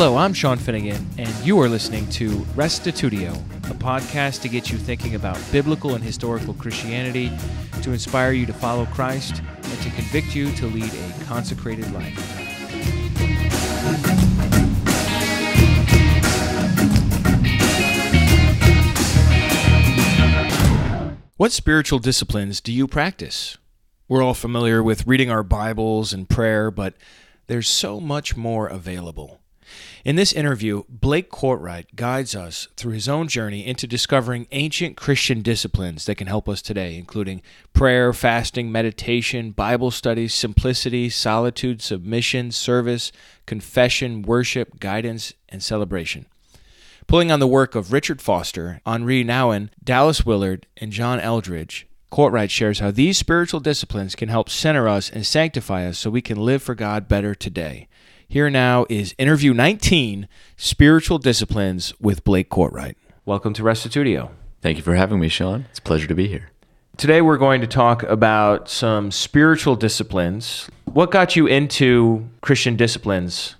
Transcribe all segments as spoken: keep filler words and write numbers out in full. Hello, I'm Sean Finnegan, and you are listening to Restitutio, a podcast to get you thinking about biblical and historical Christianity, to inspire you to follow Christ, and to convict you to lead a consecrated life. What spiritual disciplines do you practice? We're all familiar with reading our Bibles and prayer, but there's so much more available. In this interview, Blake Cortright guides us through his own journey into discovering ancient Christian disciplines that can help us today, including prayer, fasting, meditation, Bible studies, simplicity, solitude, submission, service, confession, worship, guidance, and celebration. Pulling on the work of Richard Foster, Henri Nouwen, Dallas Willard, and John Eldridge, Cortright shares how these spiritual disciplines can help center us and sanctify us so we can live for God better today. Here now is interview nineteen, Spiritual Disciplines with Blake Cortright. Welcome to Restitutio. Thank you for having me, Sean. It's a pleasure to be here. Today we're going to talk about some spiritual disciplines. What got you into Christian disciplines?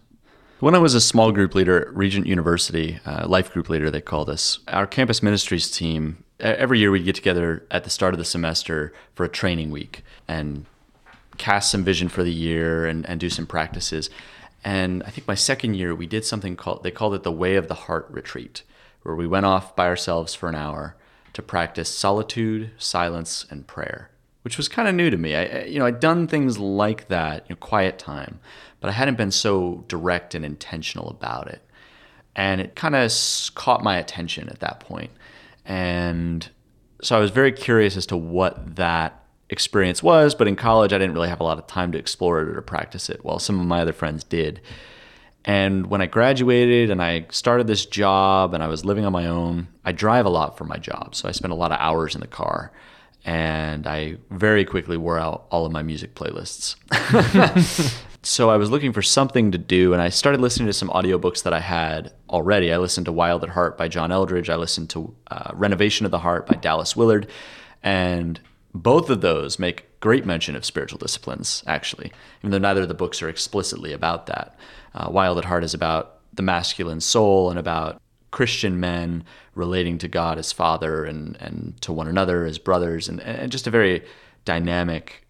When I was a small group leader at Regent University, uh, life group leader they called us, our campus ministries team, every year we'd get together at the start of the semester for a training week and cast some vision for the year and, and do some practices. And I think my second year, we did something called, they called it the Way of the Heart Retreat, where we went off by ourselves for an hour to practice solitude, silence, and prayer, which was kind of new to me. I, you know, I'd done things like that, you know, quiet time, but I hadn't been so direct and intentional about it. And it kind of caught my attention at that point. And so I was very curious as to what that experience was, but in college I didn't really have a lot of time to explore it or to practice it, while some of my other friends did. And when I graduated and I started this job and I was living on my own, I drive a lot for my job, so I spent a lot of hours in the car, and I very quickly wore out all of my music playlists. So I was looking for something to do, and I started listening to some audiobooks that I had already. I listened to Wild at Heart by John Eldridge. I listened to uh, Renovation of the Heart by Dallas Willard, and both of those make great mention of spiritual disciplines, actually, even though neither of the books are explicitly about that. Uh, Wild at Heart is about the masculine soul and about Christian men relating to God as Father and, and to one another as brothers, and, and just a very dynamic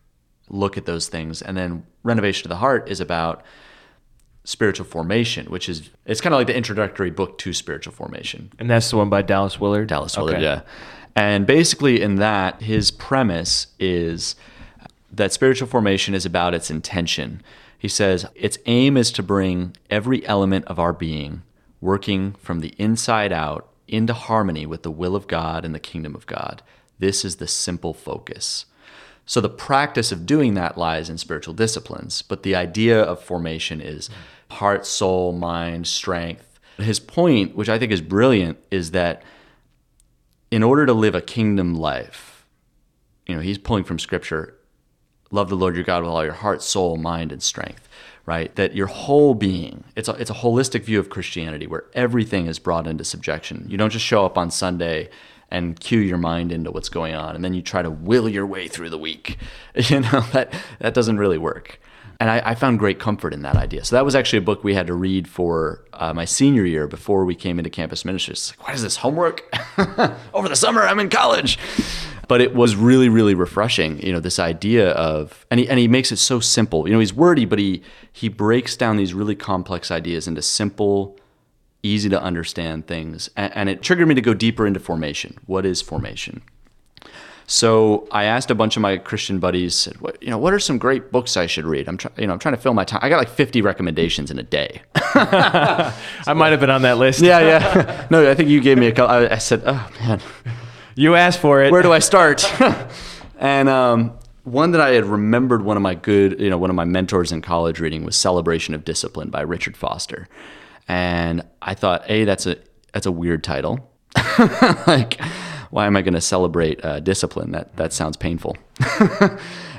look at those things. And then Renovation of the Heart is about spiritual formation, which is, it's kind of like the introductory book to spiritual formation. And that's the one by Dallas Willard? Dallas Willard, okay. Yeah. And basically in that, his premise is that spiritual formation is about its intention. He says, its aim is to bring every element of our being, working from the inside out, into harmony with the will of God and the kingdom of God. This is the simple focus. So the practice of doing that lies in spiritual disciplines, but the idea of formation is heart, soul, mind, strength. His point, which I think is brilliant, is that in order to live a kingdom life, you know, he's pulling from scripture, love the Lord your God with all your heart, soul, mind, and strength, right? That your whole being, it's a, it's a holistic view of Christianity where everything is brought into subjection. You don't just show up on Sunday and cue your mind into what's going on, and then you try to will your way through the week. You know, that, that doesn't really work. And I, I found great comfort in that idea. So that was actually a book we had to read for uh, my senior year before we came into campus ministries. It's like, what is this, homework? Over the summer, I'm in college. But it was really, really refreshing, you know, this idea of, and he, and he makes it so simple. You know, he's wordy, but he he breaks down these really complex ideas into simple, easy to understand things. And, and it triggered me to go deeper into formation. What is formation? So I asked a bunch of my Christian buddies, said, what, you know, what are some great books I should read? I'm trying, you know, I'm trying to fill my time. I got like fifty recommendations in a day. So, I might have been on that list. Yeah, yeah. No, I think you gave me a couple. I, I said, oh man, you asked for it. Where do I start? And um, one that I had remembered, one of my good, you know, one of my mentors in college reading was Celebration of Discipline by Richard Foster, and I thought, hey, that's a that's a weird title, like. Why am I going to celebrate uh, discipline? That that sounds painful.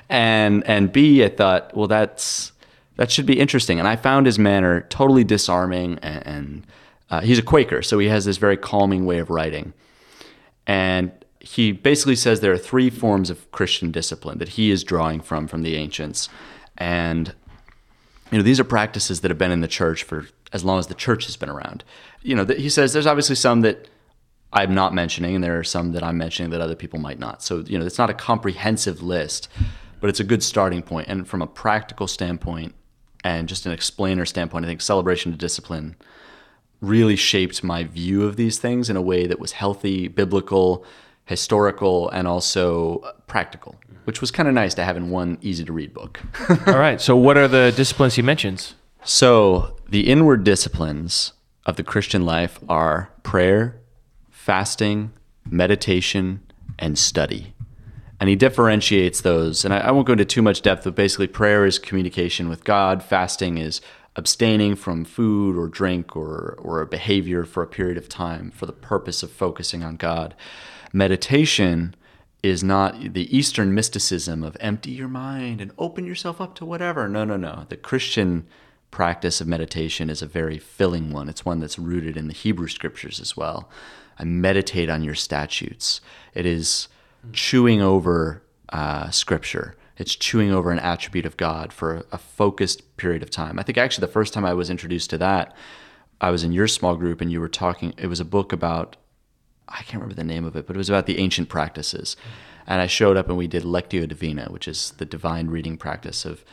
and and B, I thought, well, that's that should be interesting. And I found his manner totally disarming. And, and uh, he's a Quaker, so he has this very calming way of writing. And he basically says there are three forms of Christian discipline that he is drawing from from the ancients, and you know these are practices that have been in the church for as long as the church has been around. You know, he says there's obviously some that I'm not mentioning, and there are some that I'm mentioning that other people might not. So, you know, it's not a comprehensive list, but it's a good starting point. And from a practical standpoint and just an explainer standpoint, I think Celebration of Discipline really shaped my view of these things in a way that was healthy, biblical, historical, and also practical, which was kind of nice to have in one easy-to-read book. All right. So what are the disciplines he mentions? So the inward disciplines of the Christian life are prayer, fasting, meditation, and study. And he differentiates those. And I, I won't go into too much depth, but basically prayer is communication with God. Fasting is abstaining from food or drink or, or a behavior for a period of time for the purpose of focusing on God. Meditation is not the Eastern mysticism of empty your mind and open yourself up to whatever. No, no, no. The Christian practice of meditation is a very filling one. It's one that's rooted in the Hebrew scriptures as well. I meditate on your statutes. It is chewing over uh, scripture. It's chewing over an attribute of God for a focused period of time. I think actually the first time I was introduced to that, I was in your small group and you were talking, it was a book about, I can't remember the name of it, but it was about the ancient practices. And I showed up and we did Lectio Divina, which is the divine reading practice of,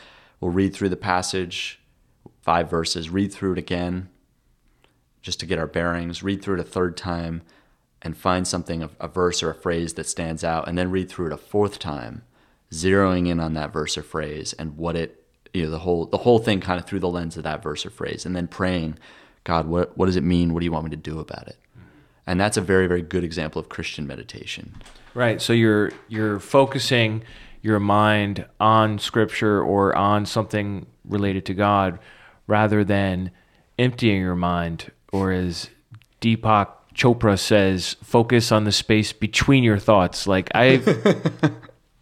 we'll read through the passage, five verses, read through it again, just to get our bearings, read through it a third time, and find something, a verse or a phrase that stands out, and then read through it a fourth time, zeroing in on that verse or phrase and what it, you know, the whole the whole thing kind of through the lens of that verse or phrase, and then praying, God, what what does it mean? What do you want me to do about it? And that's a very, very good example of Christian meditation. Right. So you're you're focusing your mind on Scripture or on something related to God, rather than emptying your mind, or as Deepak Chopra says, focus on the space between your thoughts. Like I,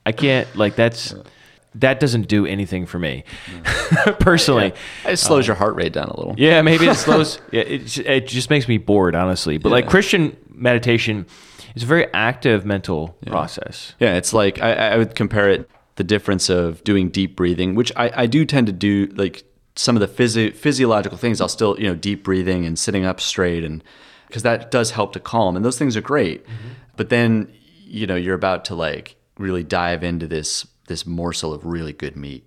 I can't. Like that's that doesn't do anything for me, no. Personally. Yeah. It slows uh, your heart rate down a little. Yeah, maybe it slows. Yeah, it it just makes me bored, honestly. But yeah. Like Christian meditation is a very active mental yeah. process. Yeah, it's like I, I would compare it the difference of doing deep breathing, which I, I do tend to do. Like some of the physio- physiological things, I'll still you know deep breathing and sitting up straight and. Because that does help to calm, and those things are great. Mm-hmm. But then, you know, you're about to like really dive into this this morsel of really good meat,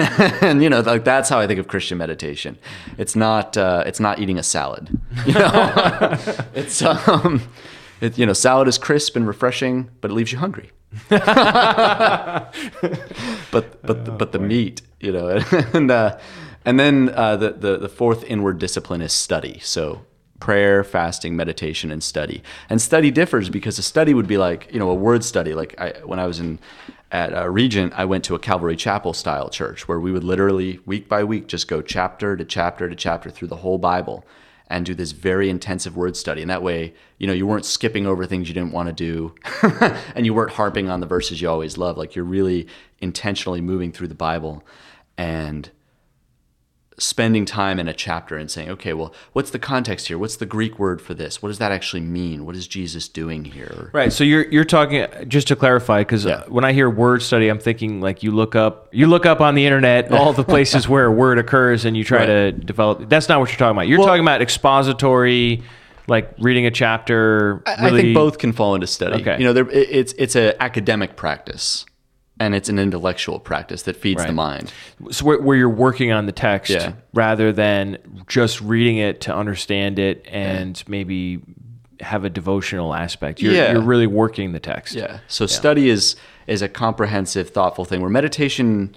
and you know, like that's how I think of Christian meditation. It's not uh, it's not eating a salad. You know, it's um, it, you know, salad is crisp and refreshing, but it leaves you hungry. but but the, but the meat, you know, and uh, and then uh, the, the the fourth inward discipline is study. So. Prayer, fasting, meditation, and study. And study differs because a study would be like, you know, a word study. Like I, when I was in at uh, Regent, I went to a Calvary Chapel style church where we would literally week by week just go chapter to chapter to chapter through the whole Bible and do this very intensive word study. And that way, you know, you weren't skipping over things you didn't want to do and you weren't harping on the verses you always love. Like you're really intentionally moving through the Bible and spending time in a chapter and saying, okay, well, what's the context here? What's the Greek word for this? What does that actually mean? What is Jesus doing here? Right. So you're you're talking, just to clarify, because yeah. when I hear word study, I'm thinking like you look up you look up on the internet all the places where a word occurs and you try right. to develop. That's not what you're talking about. You're well, talking about expository, like reading a chapter. Really... I think both can fall into study. Okay. You know, there, it, it's it's an academic practice. And it's an intellectual practice that feeds right. the mind. So where, where you're working on the text yeah. rather than just reading it to understand it and yeah. maybe have a devotional aspect. You're, yeah. you're really working the text. Yeah. So yeah. study is is a comprehensive, thoughtful thing where meditation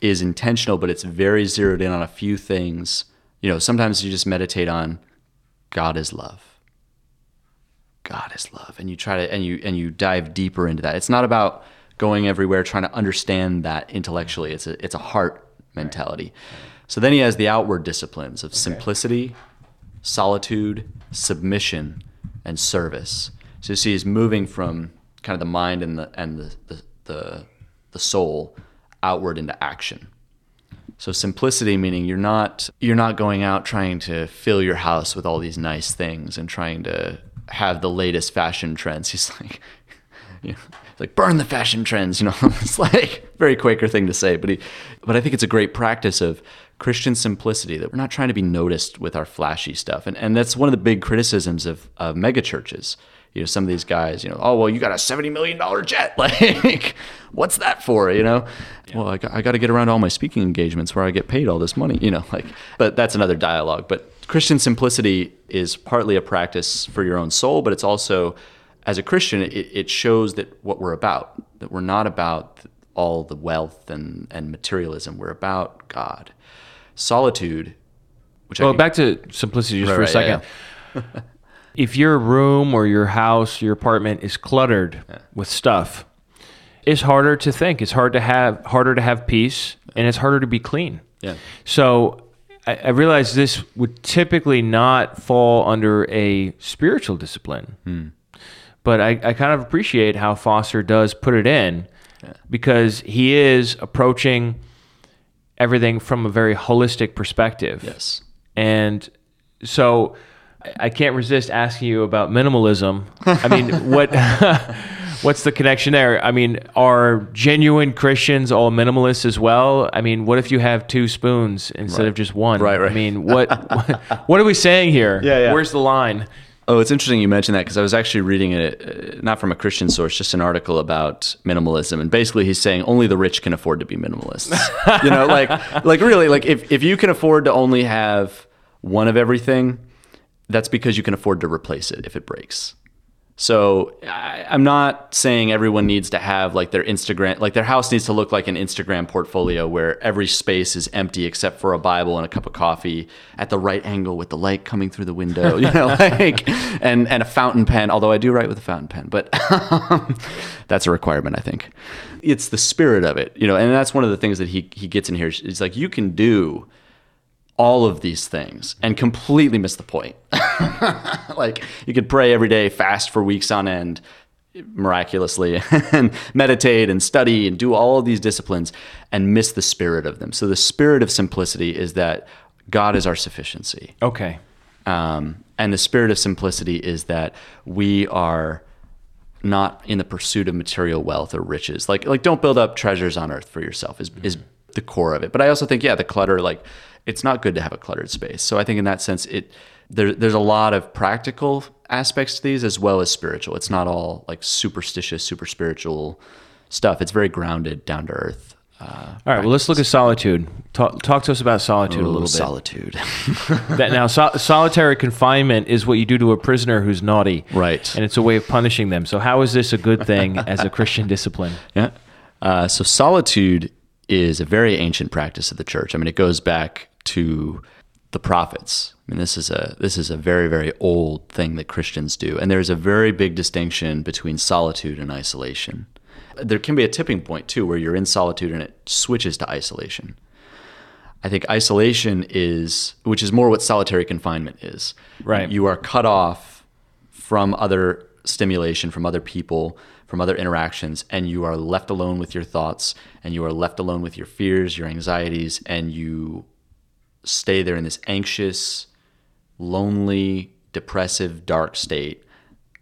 is intentional, but it's very zeroed in on a few things. You know, sometimes you just meditate on God is love. God is love. And you try to and you and you dive deeper into that. It's not about going everywhere, trying to understand that intellectually. It's a, it's a heart mentality. Right. Right. So then he has the outward disciplines of okay. simplicity, solitude, submission, and service. So you see he's moving from kind of the mind and the and the the, the, the soul outward into action. So simplicity meaning you're not you're not going out trying to fill your house with all these nice things and trying to have the latest fashion trends. He's like you know, it's like burn the fashion trends, you know, it's like a very Quaker thing to say, but he, but I think it's a great practice of Christian simplicity, that we're not trying to be noticed with our flashy stuff. And and that's one of the big criticisms of, of mega churches. You know, some of these guys, you know, oh, well, you got a seventy million dollars jet. Like, what's that for, you know? Yeah. Well, I got, I got to get around all my speaking engagements where I get paid all this money, you know, like, but that's another dialogue. But Christian simplicity is partly a practice for your own soul, but it's also, as a Christian, it, it shows that what we're about, that we're not about all the wealth and, and materialism. We're about God. Solitude, which well, I... Well, back to simplicity just right, for a second. Yeah, yeah. If your room or your house, your apartment is cluttered yeah. with stuff, it's harder to think. It's hard to have harder to have peace, and it's harder to be clean. Yeah. So I, I realize this would typically not fall under a spiritual discipline, hmm. but I, I kind of appreciate how Foster does put it in yeah. because he is approaching everything from a very holistic perspective. Yes. And so... I can't resist asking you about minimalism. I mean, what what's the connection there? I mean, are genuine Christians all minimalists as well? I mean, what if you have two spoons instead right. of just one? Right, right. I mean, what what are we saying here? Yeah, yeah. Where's the line? Oh, it's interesting you mentioned that, because I was actually reading it, not from a Christian source, just an article about minimalism. And basically he's saying only the rich can afford to be minimalists. You know, like like really, like if, if you can afford to only have one of everything, that's because you can afford to replace it if it breaks. So I, I'm not saying everyone needs to have like their Instagram, like their house needs to look like an Instagram portfolio where every space is empty except for a Bible and a cup of coffee at the right angle with the light coming through the window, you know, like, and, and a fountain pen, although I do write with a fountain pen, but um, that's a requirement, I think. It's the spirit of it, you know, and that's one of the things that he, he gets in here. It's like, you can do all of these things and completely miss the point. Like, you could pray every day, fast for weeks on end, miraculously, and meditate and study and do all of these disciplines and miss the spirit of them. So the spirit of simplicity is that God is our sufficiency. Okay. Um, and the spirit of simplicity is that we are not in the pursuit of material wealth or riches. Like, like don't build up treasures on earth for yourself is, mm-hmm. is the core of it. But I also think, yeah, the clutter, like, it's not good to have a cluttered space. So I think in that sense, it there, there's a lot of practical aspects to these as well as spiritual. It's not all like superstitious, super spiritual stuff. It's very grounded, down to earth. Uh, all right, practice. Well, let's look at solitude. Talk, talk to us about solitude Ooh, a little bit. Solitude. that now, so, solitary confinement is what you do to a prisoner who's naughty. Right. And it's a way of punishing them. So how is this a good thing as a Christian discipline? Yeah. Uh, so solitude is a very ancient practice of the church. I mean, it goes back to the prophets. I mean, this is a this is a very, very old thing that Christians do. And there's a very big distinction between solitude and isolation. There can be a tipping point, too, where you're in solitude and it switches to isolation. I think isolation is, which is more what solitary confinement is. Right. You are cut off from other stimulation, from other people, from other interactions, and you are left alone with your thoughts, and you are left alone with your fears, your anxieties, and you stay there in this anxious, lonely, depressive, dark state.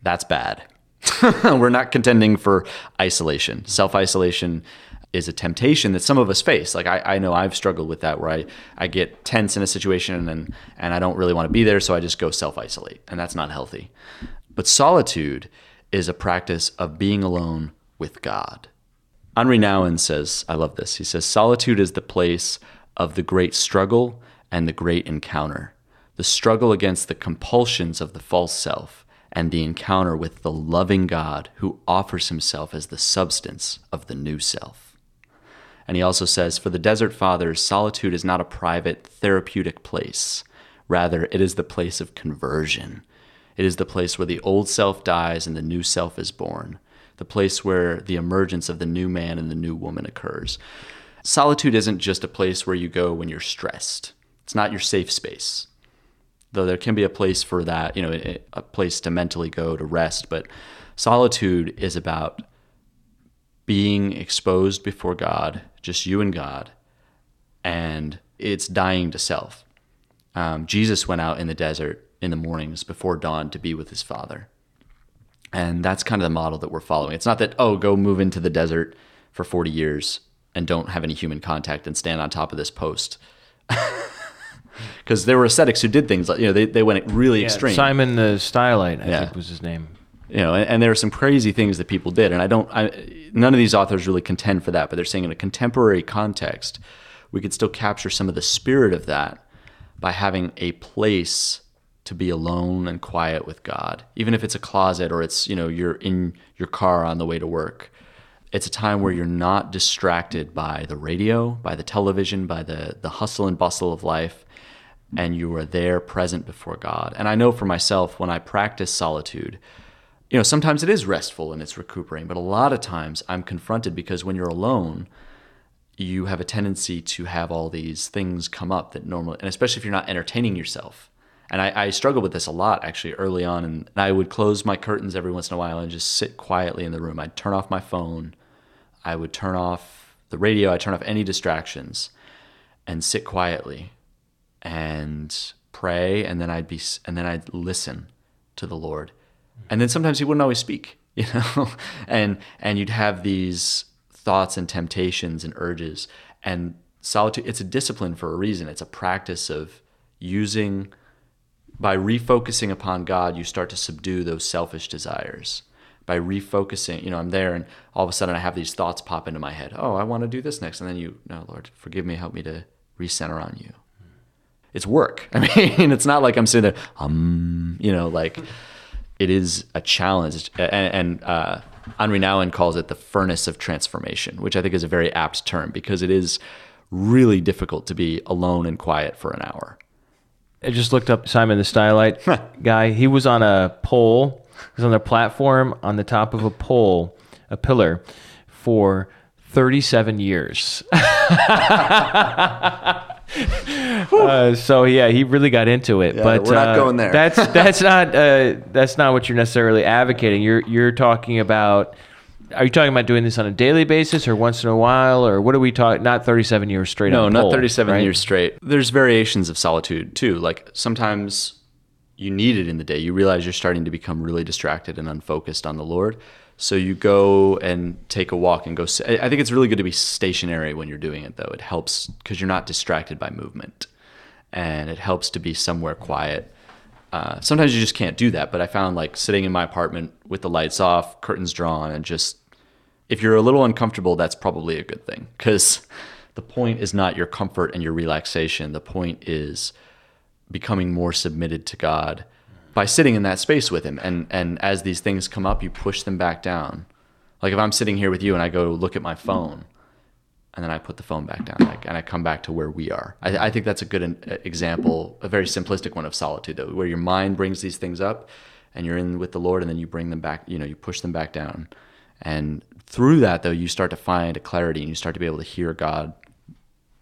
That's bad. We're not contending for isolation. Self-isolation is a temptation that some of us face. Like I, I know I've struggled with that, where I, I get tense in a situation and, and I don't really want to be there, so I just go self-isolate, and that's not healthy. But solitude is a practice of being alone with God. Henri Nouwen says, I love this, he says, solitude is the place of the great struggle and the great encounter, the struggle against the compulsions of the false self and the encounter with the loving God who offers himself as the substance of the new self. And he also says, for the Desert Fathers, solitude is not a private therapeutic place. Rather, it is the place of conversion. It is the place where the old self dies and the new self is born, the place where the emergence of the new man and the new woman occurs. Solitude isn't just a place where you go when you're stressed. It's not your safe space, though there can be a place for that, you know, a place to mentally go to rest. But solitude is about being exposed before God, just you and God, and it's dying to self. Um, Jesus went out in the desert in the mornings before dawn to be with his Father. And that's kind of the model that we're following. It's not that, oh, go move into the desert for forty years and don't have any human contact and stand on top of this post. Because there were ascetics who did things like, you know, they, they went really yeah, extreme. Simon the Stylite, I yeah. think was his name. You know, and, and there are some crazy things that people did. And I don't, I, none of these authors really contend for that, but they're saying in a contemporary context, we could still capture some of the spirit of that by having a place to be alone and quiet with God. Even if it's a closet or it's, you know, you're in your car on the way to work. It's a time where you're not distracted by the radio, by the television, by the, the hustle and bustle of life, and you are there present before God. And I know for myself, when I practice solitude, you know, sometimes it is restful and it's recuperating, but a lot of times I'm confronted because when you're alone, you have a tendency to have all these things come up that normally, and especially if you're not entertaining yourself. And I, I struggled with this a lot actually early on, and I would close my curtains every once in a while and just sit quietly in the room. I'd turn off my phone, I would turn off the radio, I'd turn off any distractions and sit quietly and pray, and then I'd be, and then I'd listen to the Lord. And then sometimes he wouldn't always speak, you know, and and you'd have these thoughts and temptations and urges. And solitude, it's a discipline for a reason. It's a practice of using, by refocusing upon God, you start to subdue those selfish desires. By refocusing, you know, I'm there and all of a sudden I have these thoughts pop into my head. Oh, I want to do this next. And then you, no, Lord, forgive me, help me to recenter on you. It's work. I mean, it's not like I'm sitting there, um, you know, like it is a challenge. And, and uh, Henri Nouwen calls it the furnace of transformation, which I think is a very apt term because it is really difficult to be alone and quiet for an hour. I just looked up Simon the Stylite guy. He was on a pole, he was on a platform on the top of a pole, a pillar, for thirty-seven years. Uh, so yeah, he really got into it, yeah, but we're not uh, going there. that's that's not uh, that's not what you're necessarily advocating. You're you're talking about. Are you talking about doing this on a daily basis or once in a while, or what are we talking? Not thirty-seven years straight. No, on not pole, thirty-seven right? years straight. There's variations of solitude too. Like sometimes you need it in the day. You realize you're starting to become really distracted and unfocused on the Lord. So you go and take a walk and go. I think it's really good to be stationary when you're doing it, though. It helps because you're not distracted by movement, and it helps to be somewhere quiet. Uh, sometimes you just can't do that, but I found like sitting in my apartment with the lights off, curtains drawn, and just if you're a little uncomfortable, that's probably a good thing because the point is not your comfort and your relaxation. The point is becoming more submitted to God by sitting in that space with him. And and as these things come up, you push them back down. Like if I'm sitting here with you and I go look at my phone and then I put the phone back down like, and I come back to where we are. I, I think that's a good example, a very simplistic one of solitude though, where your mind brings these things up and you're in with the Lord and then you bring them back, you know, you push them back down. And through that though, you start to find a clarity and you start to be able to hear God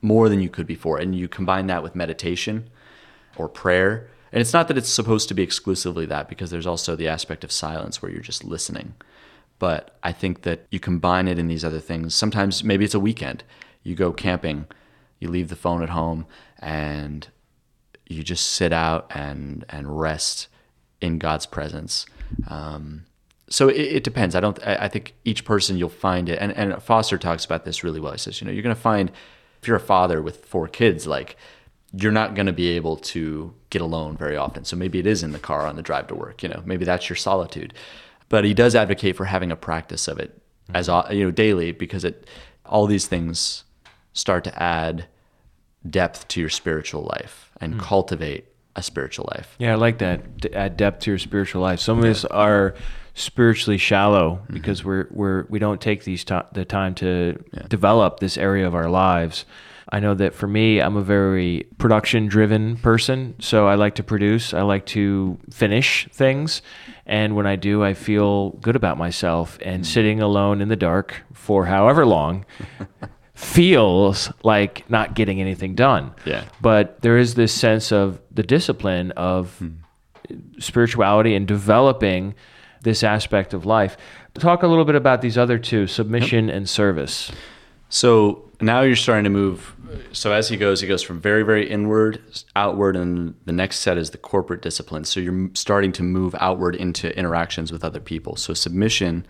more than you could before. And you combine that with meditation or prayer. And it's not that it's supposed to be exclusively that, because there's also the aspect of silence where you're just listening. But I think that you combine it in these other things. Sometimes maybe it's a weekend. You go camping, you leave the phone at home, and you just sit out and and rest in God's presence. Um, so it, it depends. I don't. I, I think each person you'll find it. And, and Foster talks about this really well. He says, you know, you're going to find if you're a father with four kids, like. You're not going to be able to get alone very often. So maybe it is in the car on the drive to work, you know, maybe that's your solitude, but he does advocate for having a practice of it as, you know, daily, because it, all these things start to add depth to your spiritual life and mm. cultivate a spiritual life. Yeah. I like that. To add depth to your spiritual life. Some yeah. of us are spiritually shallow mm-hmm. because we're, we're, we don't take these to- the time to yeah. develop this area of our lives. I know that for me, I'm a very production-driven person, so I like to produce, I like to finish things, and when I do, I feel good about myself, and mm. sitting alone in the dark for however long feels like not getting anything done. Yeah. But there is this sense of the discipline of mm. spirituality and developing this aspect of life. Talk a little bit about these other two, submission yep. and service. So now you're starting to move so as he goes, he goes from very, very inward, outward, and the next set is the corporate discipline. So you're starting to move outward into interactions with other people. So submission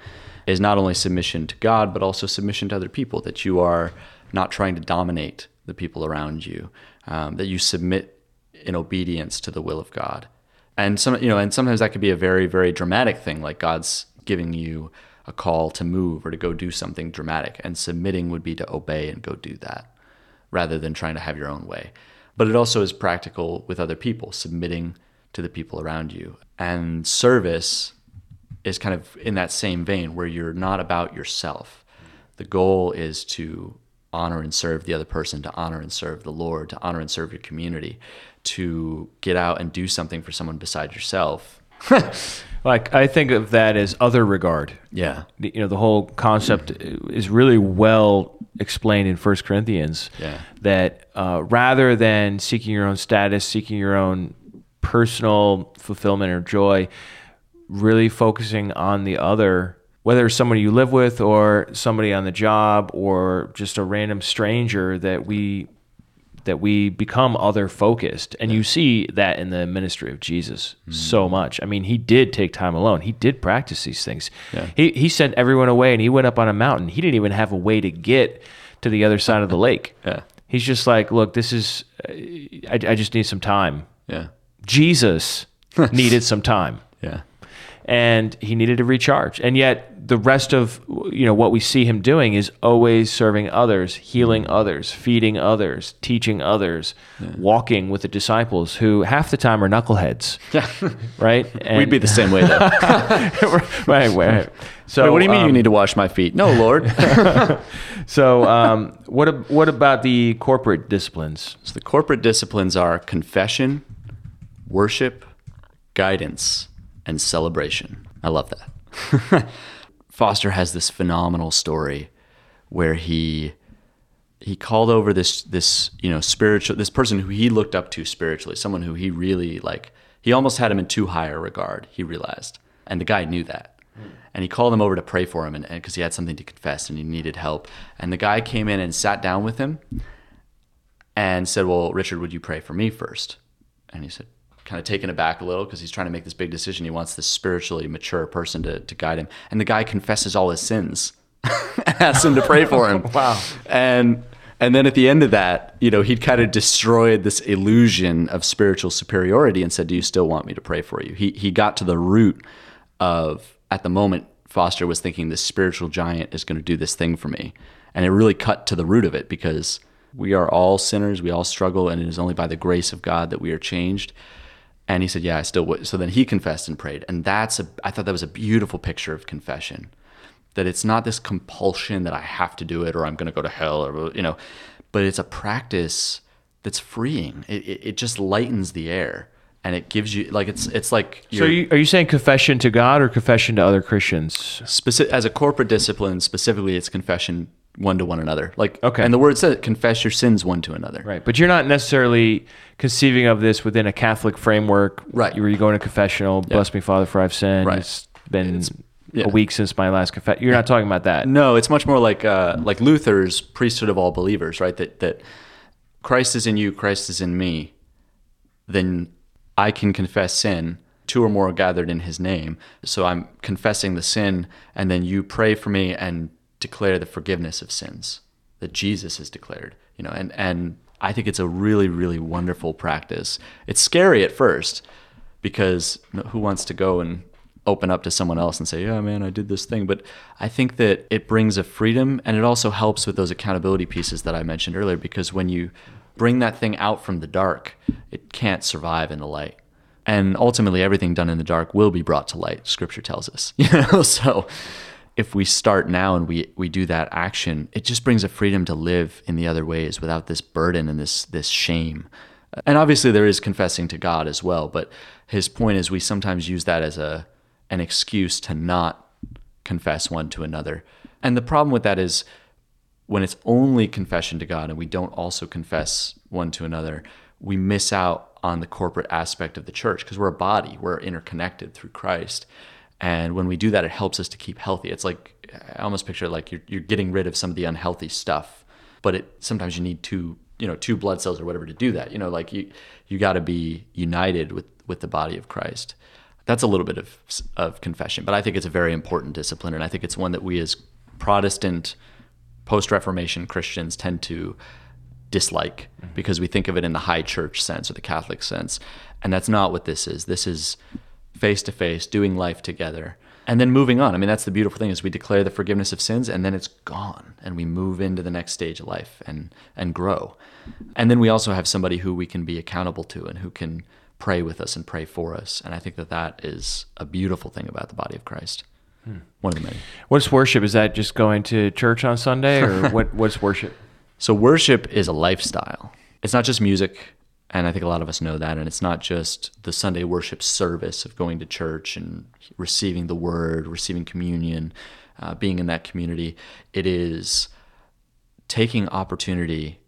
is not only submission to God, but also submission to other people, that you are not trying to dominate the people around you, um, that you submit in obedience to the will of God. And some, you know, and sometimes that could be a very, very dramatic thing, like God's giving you a call to move or to go do something dramatic, and submitting would be to obey and go do that rather than trying to have your own way. But it also is practical with other people, submitting to the people around you. And service is kind of in that same vein, where you're not about yourself. The goal is to honor and serve the other person, to honor and serve the Lord, to honor and serve your community, to get out and do something for someone beside yourself. Like, I think of that as other regard. Yeah. You know, the whole concept is really well explained in First Corinthians. Yeah. That uh, rather than seeking your own status, seeking your own personal fulfillment or joy, really focusing on the other, whether it's somebody you live with or somebody on the job or just a random stranger, that we that we become other-focused. And yeah. You see that in the ministry of Jesus mm. so much. I mean, he did take time alone. He did practice these things. Yeah. He he sent everyone away, and he went up on a mountain. He didn't even have a way to get to the other side of the lake. Yeah. He's just like, look, this is, I, I just need some time. Yeah. Jesus needed some time. Yeah. And he needed to recharge. And yet the rest of, you know, what we see him doing is always serving others, healing mm. others, feeding others, teaching others, yeah. walking with the disciples, who half the time are knuckleheads. Yeah. Right? And we'd be the same way, though. right, right, right. So, Wait, what do you mean um, you need to wash my feet? No, Lord. so um, what, what about the corporate disciplines? So the corporate disciplines are confession, worship, guidance, and celebration. I love that. Foster has this phenomenal story where he he called over this this you know spiritual this person who he looked up to spiritually, someone who he really like. He almost had him in too high a regard, he realized, and the guy knew that. Mm. And he called him over to pray for him, and because he had something to confess and he needed help. And the guy came in and sat down with him and said, "Well, Richard, would you pray for me first?" And he said, kind of taken aback a little, because he's trying to make this big decision. He wants this spiritually mature person to, to guide him. And the guy confesses all his sins and asks him to pray for him. Wow. And and then at the end of that, you know, he'd kind of destroyed this illusion of spiritual superiority and said, "Do you still want me to pray for you?" He he got to the root of, at the moment, Foster was thinking this spiritual giant is going to do this thing for me. And it really cut to the root of it, because we are all sinners, we all struggle, and it is only by the grace of God that we are changed. And he said, "Yeah, I still would." So then he confessed and prayed. And that's a, I thought that was a beautiful picture of confession, that it's not this compulsion that I have to do it or I'm going to go to hell, or, you know, but it's a practice that's freeing. It, it, it just lightens the air, and it gives you like, it's, it's like, so are you, are you saying confession to God or confession to other Christians? Specific, as a corporate discipline, specifically, it's confession one to one another. Like, okay. And the word says, confess your sins one to another. Right. But you're not necessarily conceiving of this within a Catholic framework. Right. You were you going to confessional, yeah. Bless me, Father, for I've sinned. Right. It's been it's, yeah. a week since my last confession. You're yeah. not talking about that. No, it's much more like uh, like Luther's priesthood of all believers, right? That that Christ is in you, Christ is in me. Then I can confess sin. Two or more are gathered in his name. So I'm confessing the sin, and then you pray for me and declare the forgiveness of sins that Jesus has declared, you know, and, and I think it's a really, really wonderful practice. It's scary at first, because who wants to go and open up to someone else and say, "Yeah, man, I did this thing." But I think that it brings a freedom, and it also helps with those accountability pieces that I mentioned earlier, because when you bring that thing out from the dark, it can't survive in the light. And ultimately, everything done in the dark will be brought to light, Scripture tells us, you know, so... If we start now and we, we do that action, it just brings a freedom to live in the other ways without this burden and this this shame. And obviously there is confessing to God as well, but his point is we sometimes use that as a an excuse to not confess one to another. And the problem with that is when it's only confession to God and we don't also confess one to another, we miss out on the corporate aspect of the church, because we're a body, we're interconnected through Christ. And when we do that, it helps us to keep healthy. It's like, I almost picture it like you're you're getting rid of some of the unhealthy stuff, but it sometimes you need two you know, two blood cells or whatever to do that. You know, like you, you got to be united with, with the body of Christ. That's a little bit of of confession, but I think it's a very important discipline, and I think it's one that we as Protestant post-Reformation Christians tend to dislike mm-hmm. because we think of it in the high church sense or the Catholic sense, and that's not what this is. This is face-to-face, doing life together, and then moving on. I mean, that's the beautiful thing is we declare the forgiveness of sins, and then it's gone, and we move into the next stage of life and and grow. And then we also have somebody who we can be accountable to and who can pray with us and pray for us. And I think that that is a beautiful thing about the body of Christ. Hmm. One of the many. What's worship? Is that just going to church on Sunday, or what? what's worship? So worship is a lifestyle. It's not just music, and I think a lot of us know that, and it's not just the Sunday worship service of going to church and receiving the word, receiving communion, uh, being in that community. It is taking opportunity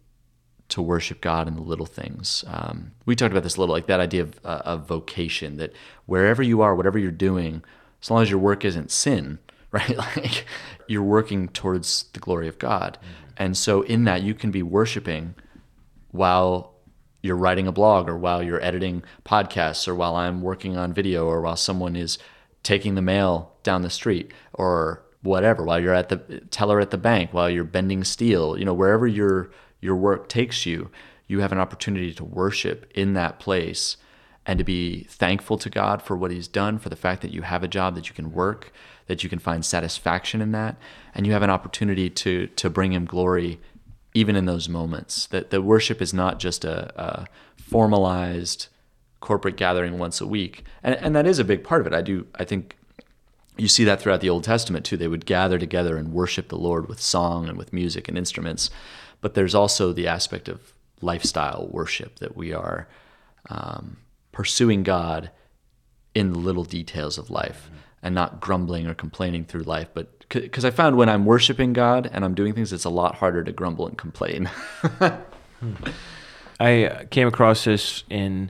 to worship God in the little things. Um, we talked about this a little, like that idea of, uh, of vocation, that wherever you are, whatever you're doing, as long as your work isn't sin, right? Like you're working towards the glory of God. Mm-hmm. And so in that, you can be worshiping while you're writing a blog, or while you're editing podcasts, or while I'm working on video, or while someone is taking the mail down the street, or whatever, while you're at the teller at the bank, while you're bending steel, you know, wherever your your work takes you, you have an opportunity to worship in that place and to be thankful to God for what he's done, for the fact that you have a job, that you can work, that you can find satisfaction in that. And you have an opportunity to to bring him glory even in those moments. That the worship is not just a, a formalized corporate gathering once a week. And, and that is a big part of it. I do. I think you see that throughout the Old Testament too. They would gather together and worship the Lord with song and with music and instruments. But there's also the aspect of lifestyle worship, that we are um, pursuing God in the little details of life mm-hmm. and not grumbling or complaining through life. But because I found when I'm worshiping God and I'm doing things, it's a lot harder to grumble and complain. I came across this in,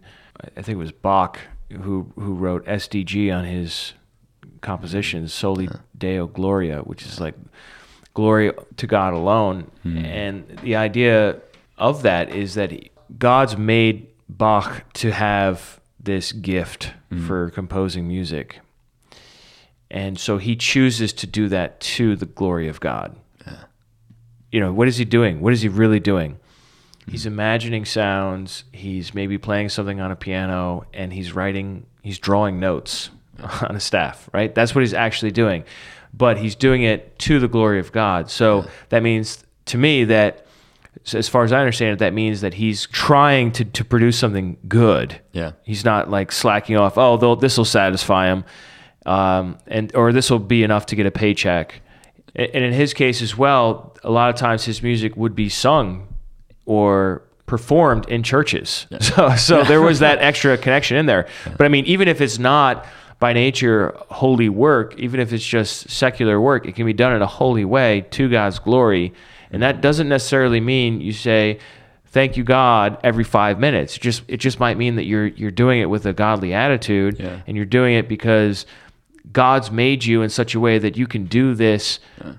I think it was Bach, who who wrote S D G on his compositions, Soli yeah. Deo Gloria, which is like glory to God alone. Hmm. And the idea of that is that God's made Bach to have this gift hmm. for composing music. And so he chooses to do that to the glory of God. Yeah. You know, what is he doing? What is he really doing? Mm-hmm. He's imagining sounds. He's maybe playing something on a piano, and he's writing, he's drawing notes on a staff, right? That's what he's actually doing. But he's doing it to the glory of God. So yeah. that means to me that, as far as I understand it, that means that he's trying to, to produce something good. Yeah. He's not like slacking off, oh, this will satisfy him. Um, and or this will be enough to get a paycheck. And in his case as well, a lot of times his music would be sung or performed in churches. Yeah. So so there was that extra connection in there. Yeah. But I mean, even if it's not by nature holy work, even if it's just secular work, it can be done in a holy way to God's glory. And that doesn't necessarily mean you say, thank you, God, every five minutes. It just, it just might mean that you're you're doing it with a godly attitude, yeah. and you're doing it because God's made you in such a way that you can do this, yeah.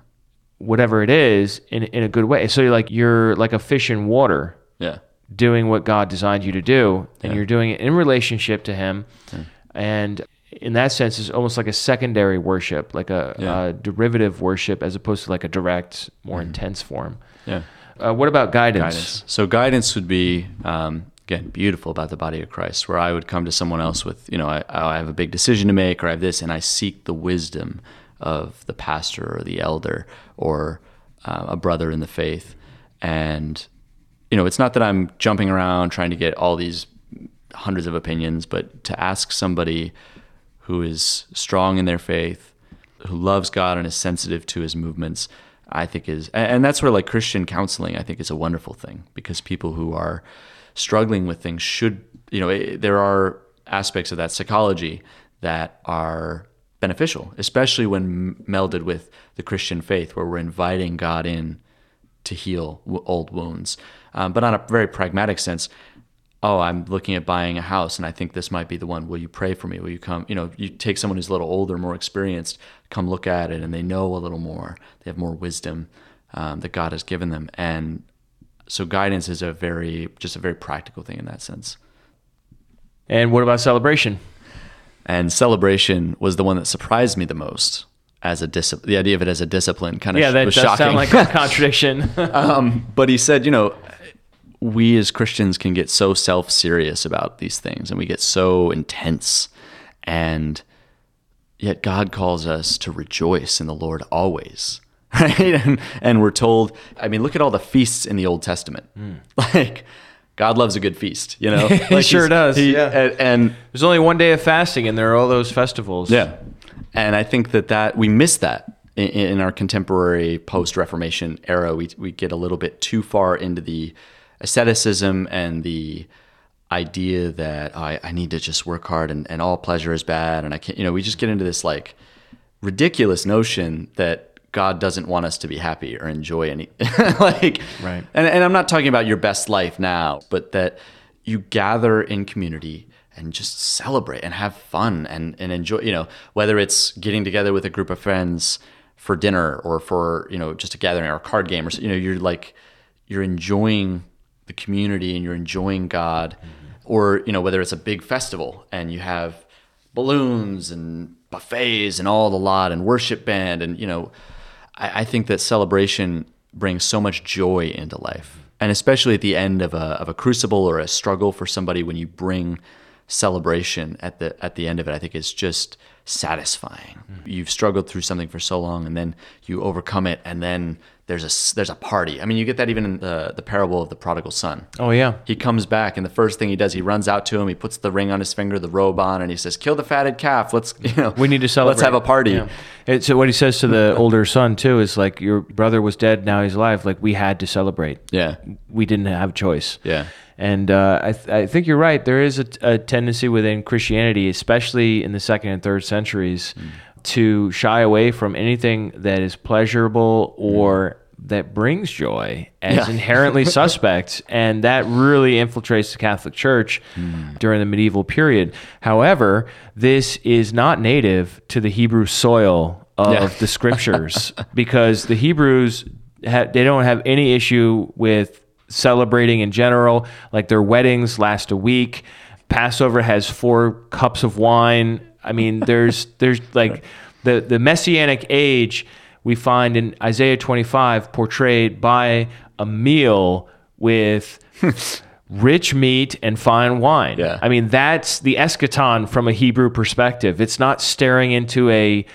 whatever it is, in in a good way. So you're like you're like a fish in water, yeah. doing what God designed you to do, and yeah. you're doing it in relationship to him. Yeah. And in that sense, it's almost like a secondary worship, like a, yeah. a derivative worship, as opposed to like a direct, more mm-hmm. intense form. Yeah. Uh, what about guidance? guidance? So guidance would be, um, again, beautiful about the body of Christ, where I would come to someone else with, you know, I, I have a big decision to make, or I have this, and I seek the wisdom of the pastor or the elder or uh, a brother in the faith. And, you know, it's not that I'm jumping around trying to get all these hundreds of opinions, but to ask somebody who is strong in their faith, who loves God and is sensitive to his movements, I think is, and that's where like Christian counseling, I think, is a wonderful thing, because people who are struggling with things should, you know, it, there are aspects of that psychology that are beneficial, especially when melded with the Christian faith, where we're inviting God in to heal w- old wounds. Um, but on a very pragmatic sense, oh, I'm looking at buying a house and I think this might be the one. Will you pray for me? Will you come? You know, you take someone who's a little older, more experienced, come look at it, and they know a little more. They have more wisdom um, that God has given them. And so guidance is a very, just a very practical thing in that sense. And what about celebration? And celebration was the one that surprised me the most as a discipline. The idea of it as a discipline kind of yeah, that was does shocking. Sound like a contradiction. um, but he said, you know, we as Christians can get so self-serious about these things, and we get so intense, and yet God calls us to rejoice in the Lord always. Right? And, and we're told, I mean, look at all the feasts in the Old Testament. Mm. Like, God loves a good feast, you know? Like he sure does. He, yeah. and, and there's only one day of fasting, and there are all those festivals. Yeah. And I think that, that we miss that in, in our contemporary post-Reformation era. We we get a little bit too far into the asceticism and the idea that oh, I, I need to just work hard and, and all pleasure is bad. And I can't, you know, we just get into this like ridiculous notion that God doesn't want us to be happy or enjoy any, like, right. and, and I'm not talking about your best life now, but that you gather in community and just celebrate and have fun and, and enjoy, you know, whether it's getting together with a group of friends for dinner or for, you know, just a gathering or a card game or, you know, you're like, you're enjoying the community and you're enjoying God mm-hmm. or, you know, whether it's a big festival and you have balloons and buffets and all the lot and worship band and, you know, I think that celebration brings so much joy into life, and especially at the end of a of a crucible or a struggle for somebody, when you bring celebration at the at the end of it, I think it's just satisfying. Mm. You've struggled through something for so long, and then you overcome it, and then there's a there's a party. I mean, you get that even in the the parable of the prodigal son. Oh yeah, he comes back, and the first thing he does, he runs out to him, he puts the ring on his finger, the robe on, and he says, "Kill the fatted calf. Let's you know we need to celebrate. Let's have a party." Yeah. And so what he says to the older son too is like, your brother was dead, now he's alive. Like, we had to celebrate. Yeah, we didn't have a choice. Yeah, and uh, I th- I think you're right. There is a, a tendency within Christianity, especially in the second and third centuries, mm. to shy away from anything that is pleasurable or that brings joy as yeah. inherently suspect, and that really infiltrates the Catholic Church mm. during the medieval period. However, this is not native to the Hebrew soil of yeah. the Scriptures, because the Hebrews, ha- they don't have any issue with celebrating in general. Like, their weddings last a week. Passover has four cups of wine. I mean, there's there's like the, the Messianic age we find in Isaiah twenty-five portrayed by a meal with rich meat and fine wine. Yeah. I mean, that's the eschaton from a Hebrew perspective. It's not staring into a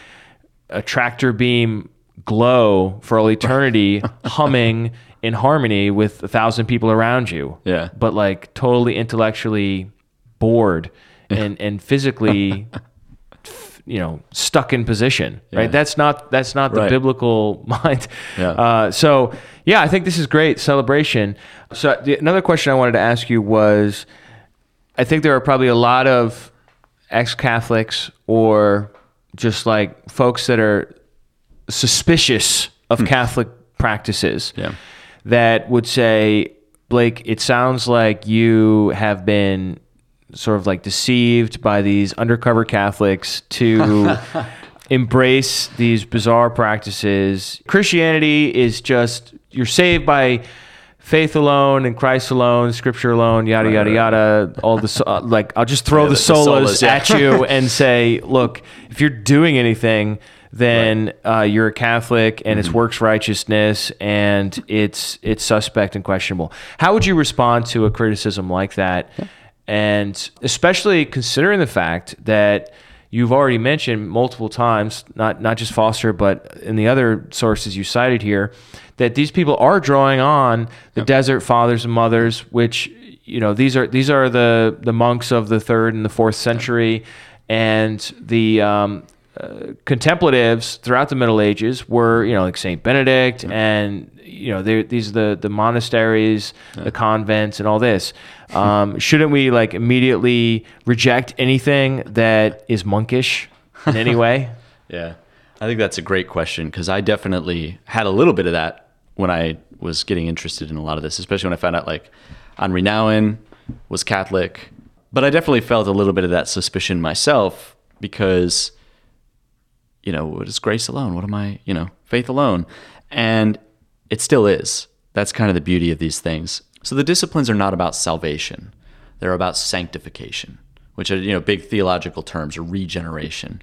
a tractor beam glow for all eternity, humming in harmony with a thousand people around you. Yeah. But like totally intellectually bored and and physically you know, stuck in position, yeah. right? That's not that's not the right. biblical mind. Yeah. Uh, so, yeah, I think this is great, celebration. So the, another question I wanted to ask you was, I think there are probably a lot of ex-Catholics or just like folks that are suspicious of hmm. Catholic practices yeah. that would say, Blake, it sounds like you have been sort of like deceived by these undercover Catholics to embrace these bizarre practices. Christianity is just, you're saved by faith alone and Christ alone, Scripture alone, yada, right, yada, right. yada. All the, uh, like, I'll just throw yeah, the, like solas the solas yeah. at you and say, look, if you're doing anything, then right. uh, you're a Catholic, and mm-hmm. it's works righteousness, and it's it's suspect and questionable. How would you respond to a criticism like that? Yeah. And especially considering the fact that you've already mentioned multiple times, not not just Foster, but in the other sources you cited here, that these people are drawing on the yep. Desert Fathers and Mothers, which, you know, these are these are the, the monks of the third and the fourth century, and the um, uh, contemplatives throughout the Middle Ages were, you know, like Saint Benedict, yep. and you know, these are the, the monasteries, yeah. the convents, and all this. Um, shouldn't we like immediately reject anything that is monkish in any way? yeah. I think that's a great question, because I definitely had a little bit of that when I was getting interested in a lot of this, especially when I found out like Henri Nouwen was Catholic. But I definitely felt a little bit of that suspicion myself, because, you know, what is grace alone? What am I, you know, faith alone? And it still is. That's kind of the beauty of these things. So the disciplines are not about salvation. They're about sanctification, which are, you know, big theological terms, or regeneration.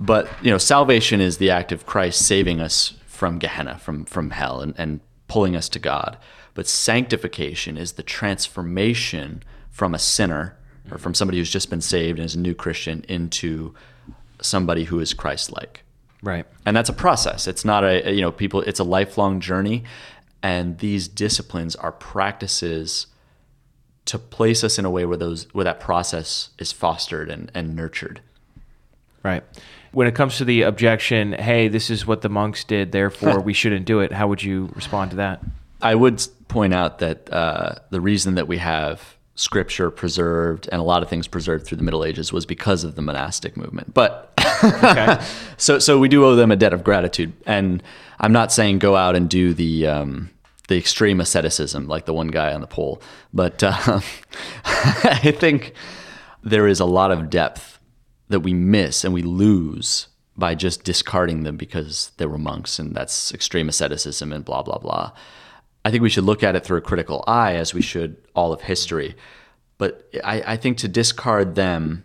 But, you know, salvation is the act of Christ saving us from Gehenna, from from hell, and, and pulling us to God. But sanctification is the transformation from a sinner, or from somebody who's just been saved and is a new Christian, into somebody who is Christ-like. Right. And that's a process. It's not a, you know, people, it's a lifelong journey. And these disciplines are practices to place us in a way where those, where that process is fostered and, and nurtured. Right. When it comes to the objection, hey, this is what the monks did, therefore we shouldn't do it, how would you respond to that? I would point out that uh, the reason that we have scripture preserved and a lot of things preserved through the Middle Ages was because of the monastic movement. But okay. so so we do owe them a debt of gratitude. And I'm not saying go out and do the um, the extreme asceticism like the one guy on the pole. But uh, I think there is a lot of depth that we miss and we lose by just discarding them because they were monks and that's extreme asceticism and blah, blah, blah. I think we should look at it through a critical eye, as we should all of history. But I, I think to discard them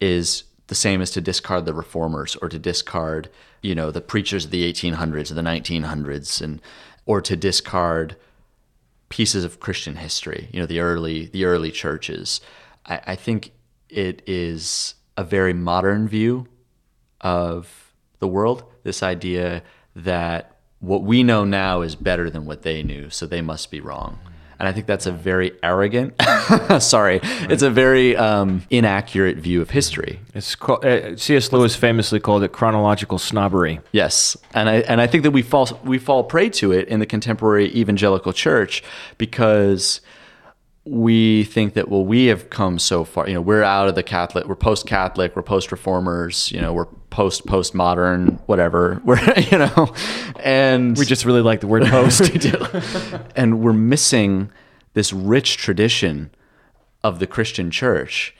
is the same as to discard the reformers, or to discard, you know, the preachers of the eighteen hundreds or the nineteen hundreds, and or to discard pieces of Christian history, you know, the early the early churches. I, I think it is a very modern view of the world, this idea that what we know now is better than what they knew, so they must be wrong. And I think that's a very arrogant, sorry, right. It's a very um, inaccurate view of history. It's called, uh, C S. Lewis famously called it chronological snobbery. Yes, and I and I think that we fall we fall prey to it in the contemporary evangelical church, because we think that, well, we have come so far, you know, we're out of the Catholic, we're post-Catholic, we're post-reformers, you know, we're post-postmodern, whatever, we're, you know, and... We just really like the word post. We do. And we're missing this rich tradition of the Christian church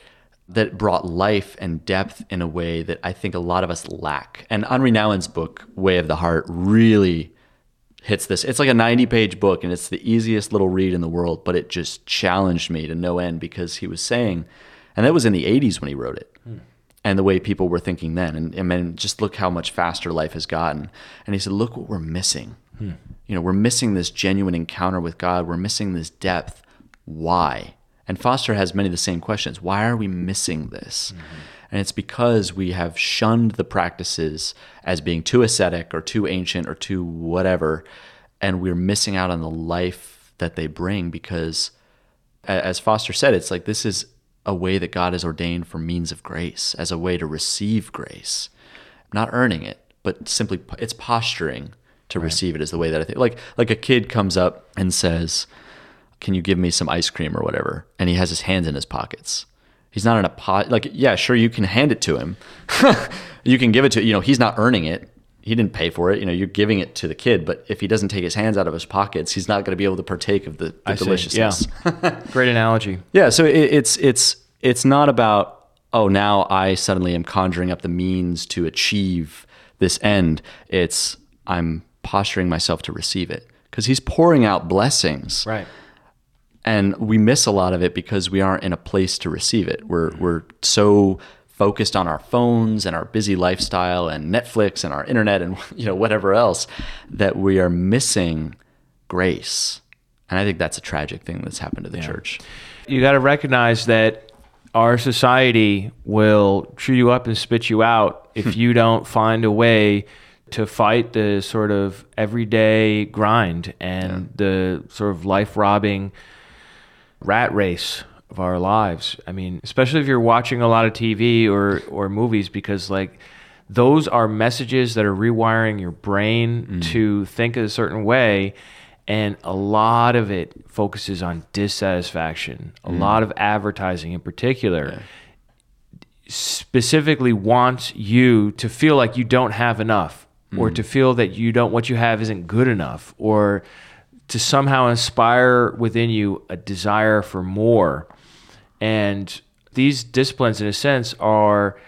that brought life and depth in a way that I think a lot of us lack. And Henri Nouwen's book, Way of the Heart, really... hits this. It's like a ninety-page book, and it's the easiest little read in the world, but it just challenged me to no end, because he was saying, and that was in the eighties when he wrote it, mm. and the way people were thinking then, and, and then just look how much faster life has gotten. And he said, look what we're missing. Mm. You know, we're missing this genuine encounter with God. We're missing this depth. Why? And Foster has many of the same questions. Why are we missing this? Mm-hmm. And it's because we have shunned the practices as being too ascetic or too ancient or too whatever, and we're missing out on the life that they bring, because, as Foster said, it's like this is a way that God has ordained for means of grace, as a way to receive grace. Not earning it, but simply it's posturing to right. receive it is the way that I think. Like, like a kid comes up and says, can you give me some ice cream or whatever? And he has his hands in his pockets. He's not in a pot, like, yeah, sure, you can hand it to him. You can give it to, you know, he's not earning it. He didn't pay for it. You know, you're giving it to the kid, but if he doesn't take his hands out of his pockets, he's not going to be able to partake of the, the deliciousness. Yeah. Great analogy. Yeah. So it, it's, it's, it's not about, oh, now I suddenly am conjuring up the means to achieve this end. It's, I'm posturing myself to receive it, because he's pouring out blessings. Right. And we miss a lot of it because we aren't in a place to receive it. We're we're so focused on our phones and our busy lifestyle and Netflix and our internet and, you know, whatever else, that we are missing grace. And I think that's a tragic thing that's happened to the yeah. church. You got to recognize that our society will chew you up and spit you out if you don't find a way to fight the sort of everyday grind and yeah. the sort of life-robbing rat race of our lives. I mean, especially if you're watching a lot of T V or or movies, because like those are messages that are rewiring your brain mm. to think a certain way, and a lot of it focuses on dissatisfaction. A mm. lot of advertising in particular yeah. specifically wants you to feel like you don't have enough mm. or to feel that you don't what you have isn't good enough, or to somehow inspire within you a desire for more. And these disciplines, in a sense, are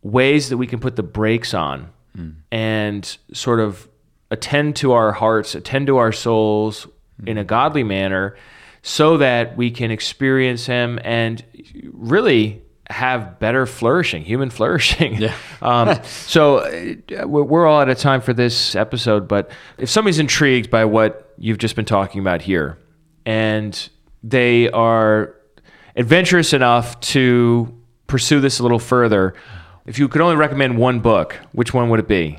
ways that we can put the brakes on mm. and sort of attend to our hearts, attend to our souls mm-hmm. in a godly manner so that we can experience him and really have better flourishing, human flourishing. Yeah. um, so uh, we're all out of time for this episode, but if somebody's intrigued by what you've just been talking about here and they are adventurous enough to pursue this a little further, if you could only recommend one book, which one would it be?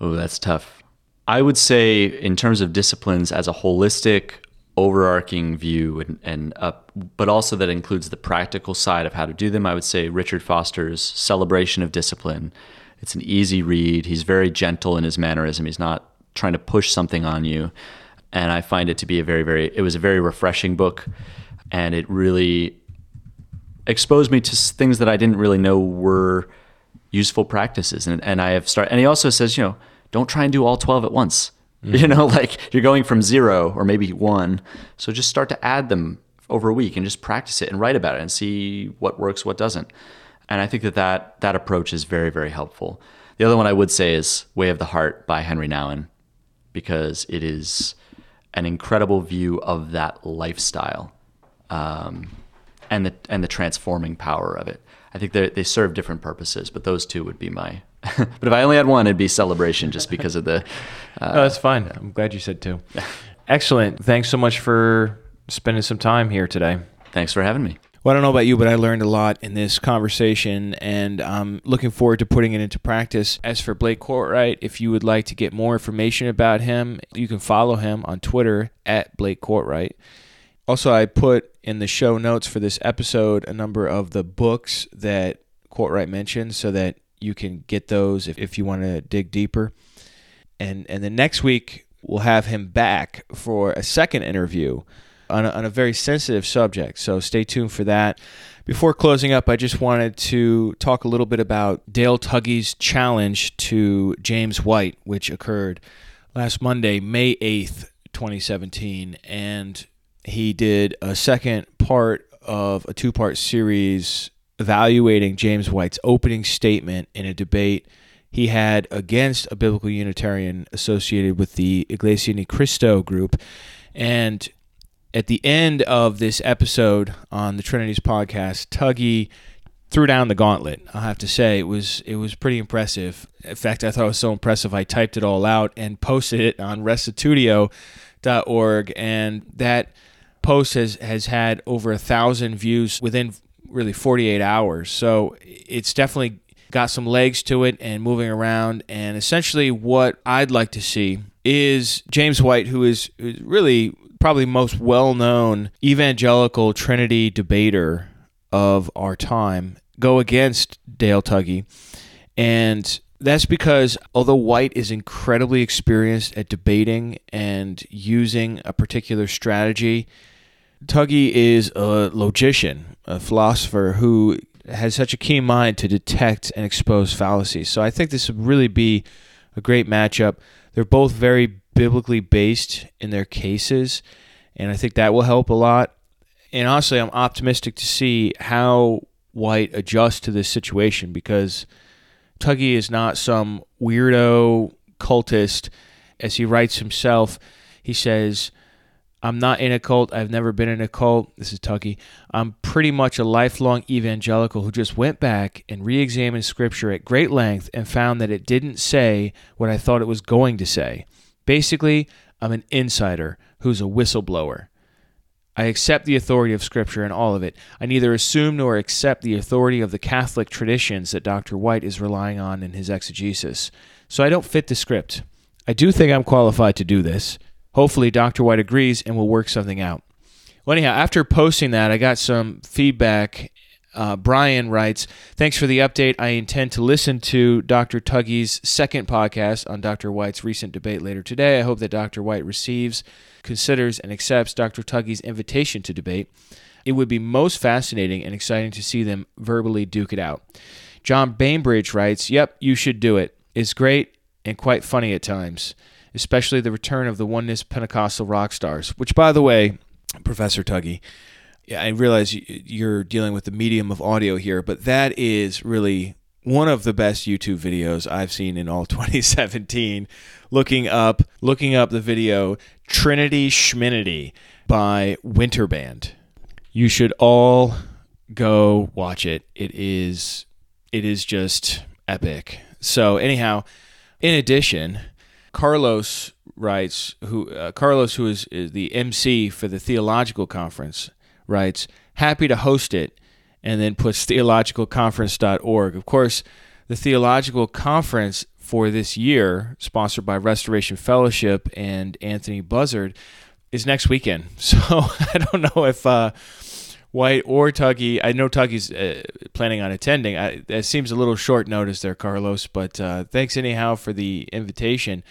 Oh, that's tough. I would say in terms of disciplines as a holistic overarching view and, and up, but also that includes the practical side of how to do them, I would say Richard Foster's Celebration of Discipline. It's an easy read. He's very gentle in his mannerism. He's not trying to push something on you. And I find it to be a very, very, it was a very refreshing book. And it really exposed me to things that I didn't really know were useful practices. And, and I have started, and he also says, you know, don't try and do all twelve at once. You know, like you're going from zero or maybe one. So just start to add them over a week and just practice it and write about it and see what works, what doesn't. And I think that that, that approach is very, very helpful. The other one I would say is Way of the Heart by Henri Nouwen, because it is an incredible view of that lifestyle um, and the and the transforming power of it. I think they they serve different purposes, but those two would be my... But if I only had one, it'd be Celebration, just because of the... Uh, no, that's fine. I'm glad you said two. Excellent. Thanks so much for spending some time here today. Thanks for having me. Well, I don't know about you, but I learned a lot in this conversation, and I'm looking forward to putting it into practice. As for Blake Cortright, if you would like to get more information about him, you can follow him on Twitter at Blake Cortright. Also, I put in the show notes for this episode a number of the books that Cortright mentioned so that you can get those if, if you want to dig deeper. And and then next week, we'll have him back for a second interview on a, on a very sensitive subject. So stay tuned for that. Before closing up, I just wanted to talk a little bit about Dale Tuggy's challenge to James White, which occurred last Monday, May eighth, twenty seventeen. And he did a second part of a two-part series evaluating James White's opening statement in a debate he had against a biblical Unitarian associated with the Iglesia Ni Cristo group. And at the end of this episode on the Trinity's podcast, Tuggy threw down the gauntlet. I'll have to say it was it was pretty impressive. In fact, I thought it was so impressive I typed it all out and posted it on Restitutio dot org, and that post has, has had over a thousand views within really forty-eight hours. So it's definitely got some legs to it and moving around. And essentially what I'd like to see is James White, who is really probably most well-known evangelical Trinity debater of our time, go against Dale Tuggy. And that's because although White is incredibly experienced at debating and using a particular strategy, Tuggy is a logician, a philosopher who has such a keen mind to detect and expose fallacies. So I think this would really be a great matchup. They're both very biblically based in their cases, and I think that will help a lot. And honestly, I'm optimistic to see how White adjusts to this situation, because Tuggy is not some weirdo cultist. As he writes himself, he says, "I'm not in a cult. I've never been in a cult." This is Tuggy. "I'm pretty much a lifelong evangelical who just went back and re-examined Scripture at great length and found that it didn't say what I thought it was going to say. Basically, I'm an insider who's a whistleblower. I accept the authority of Scripture and all of it. I neither assume nor accept the authority of the Catholic traditions that Doctor White is relying on in his exegesis. So I don't fit the script. I do think I'm qualified to do this. Hopefully, Doctor White agrees and we'll work something out." Well, anyhow, after posting that, I got some feedback. Uh, Brian writes, "Thanks for the update. I intend to listen to Doctor Tuggy's second podcast on Doctor White's recent debate later today. I hope that Doctor White receives, considers, and accepts Doctor Tuggy's invitation to debate. It would be most fascinating and exciting to see them verbally duke it out." John Bainbridge writes, "Yep, you should do it. It's great and quite funny at times, especially the return of the Oneness Pentecostal rock stars," which, by the way, Professor Tuggy, I realize you're dealing with the medium of audio here, but that is really one of the best YouTube videos I've seen in all twenty seventeen, looking up looking up the video Trinity Schminity by Winter Band. You should all go watch it. It is it is just epic. So anyhow, in addition, Carlos writes, who uh, Carlos, who is, is the M C for the Theological Conference, writes, "Happy to host it," and then puts theological conference dot org. Of course, the Theological Conference for this year, sponsored by Restoration Fellowship and Anthony Buzzard, is next weekend. So I don't know if uh, White or Tuggy, I know Tuggy's uh, planning on attending. I, that seems a little short notice there, Carlos, but uh, thanks anyhow for the invitation.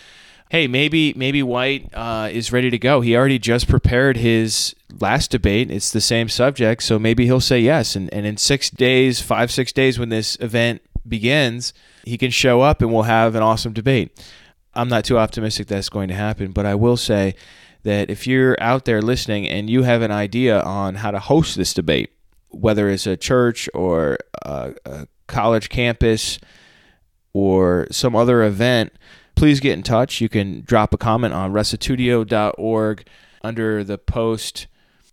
Hey, maybe maybe White uh, is ready to go. He already just prepared his last debate. It's the same subject, so maybe he'll say yes. And, and in six days, five, six days when this event begins, he can show up and we'll have an awesome debate. I'm not too optimistic that's going to happen, but I will say that if you're out there listening and you have an idea on how to host this debate, whether it's a church or a, a college campus or some other event, please get in touch. You can drop a comment on restitutio dot org under the post,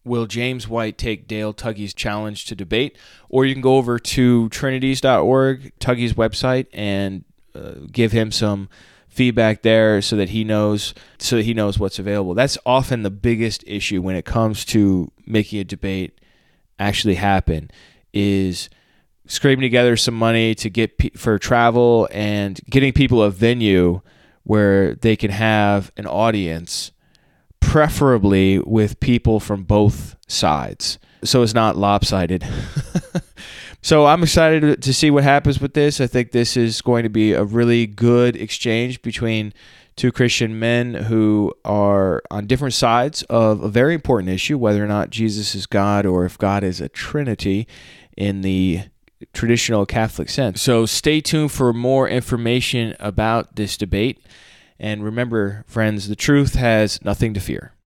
"Will James White Take Dale Tuggy's Challenge to Debate?" Or you can go over to trinities dot org, Tuggy's website, and uh, give him some feedback there so that he knows so that he knows what's available. That's often the biggest issue when it comes to making a debate actually happen, is scraping together some money to get pe- for travel and getting people a venue where they can have an audience, preferably with people from both sides, so it's not lopsided. So I'm excited to see what happens with this. I think this is going to be a really good exchange between two Christian men who are on different sides of a very important issue, whether or not Jesus is God or if God is a Trinity in the traditional Catholic sense. So stay tuned for more information about this debate. And remember, friends, the truth has nothing to fear.